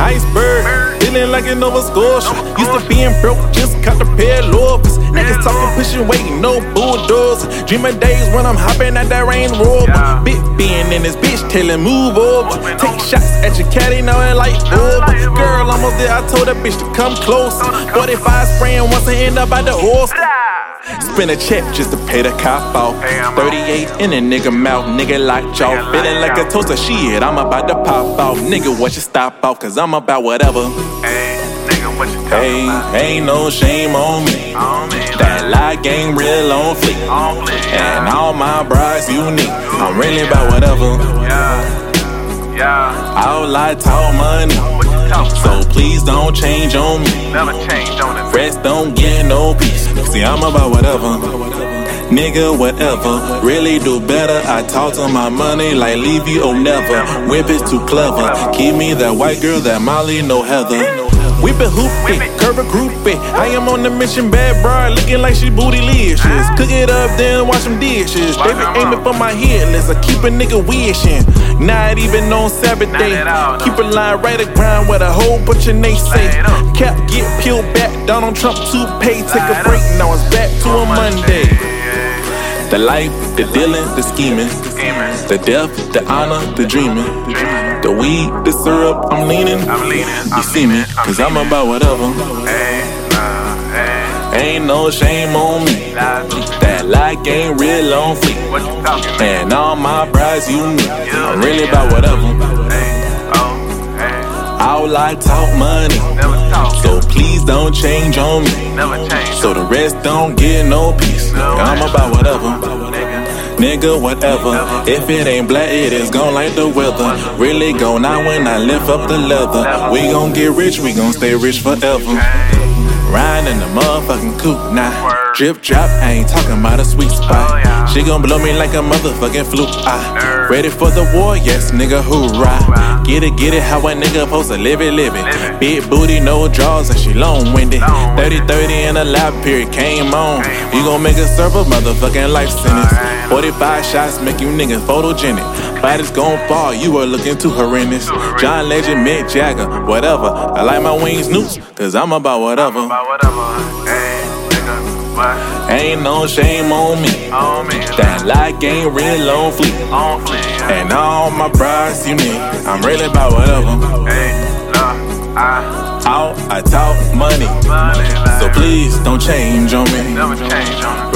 iceberg, feeling like in Nova Scotia. Used to being broke, just caught the pair lovers. Niggas talking, pushing weight, no bulldogs. Dreaming days when I'm hopping at that Range Rover. Big Ben in this bitch, telling move over. Take shots at your caddy, now it light over. Girl, almost there, I told that bitch to come close. 45 spraying once I end up at the horse. Spin a check just to pay the cop off. 38 in a nigga mouth, nigga locked y'all. Feeling like a toaster, shit, I'm about to pop off. Nigga, what you stop off, cause I'm about whatever. Hey, nigga, what you talking about? Ain't no shame on me. That lie game real on fleek. And all my brides unique. I'm really about whatever. All I talk money. So please don't change on me. Never change on it. Rest don't get no peace. See, I'm about whatever. Nigga, whatever. Really do better. I talk to my money like Levy or never. Whip is too clever. Give me that white girl, that Molly, no Heather. Whip it, hoop it, curve it, group it. I am on the mission, bad bride, looking like she bootylicious. Cook it up, then wash them dishes. They be aiming for my headless. I keep a nigga wishing. Not even on Saturday. Keep a line right at ground where the whole bunch of nays say. Cap get peeled back, Donald Trump toupee. Take a break, now it's back to a Monday. The life, the dealing, the scheming. The death, the honor, the dreaming. The weed, the syrup, I'm leaning. You see me, cause I'm about whatever. Ain't no shame on me. That like ain't real on fleek. And all my brides unique. I'm really about whatever. All I talk money. So please don't change on me. So the rest don't get no peace. I'm about whatever. Nigga, whatever. If it ain't black, it is gone like the weather. Really gone out when I lift up the leather. We gon' get rich, we gon' stay rich forever. Riding in the motherfucking coupe now. Drip drop, I ain't talking about a sweet spot. She gon' blow me like a motherfucking fluke. I ready for the war, yes nigga, hoorah. Get it, how a nigga supposed to live it. Big booty, no draws, and she long-winded. 30-30 in a lap period, came on. You gon' make a server, motherfucking life sentence. 45 shots make you niggas photogenic. Bodies gon' fall, you are looking too horrendous. John Legend, Mick Jagger, whatever. I like my wings noops, cause I'm about whatever. Hey, nigga, what? Ain't no shame on me. That like ain't real on fleek. And all my brides unique. I'm really about whatever. Hey, look, out, I talk money. So please don't change on me.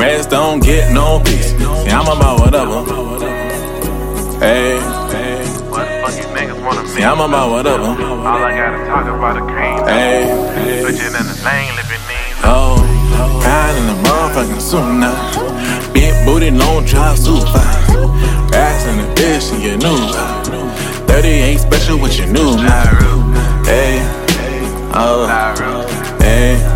Rest don't get no peace. See, I'm about whatever. Hey, see, I'm about whatever. All I gotta talk about a green. Hey, put you in the lane, living in. Oh, riding the motherfucking suit now. Big booty, long drive, super fine. Passing the bitch and you knew. 38 special with your new. Hey, oh, hey.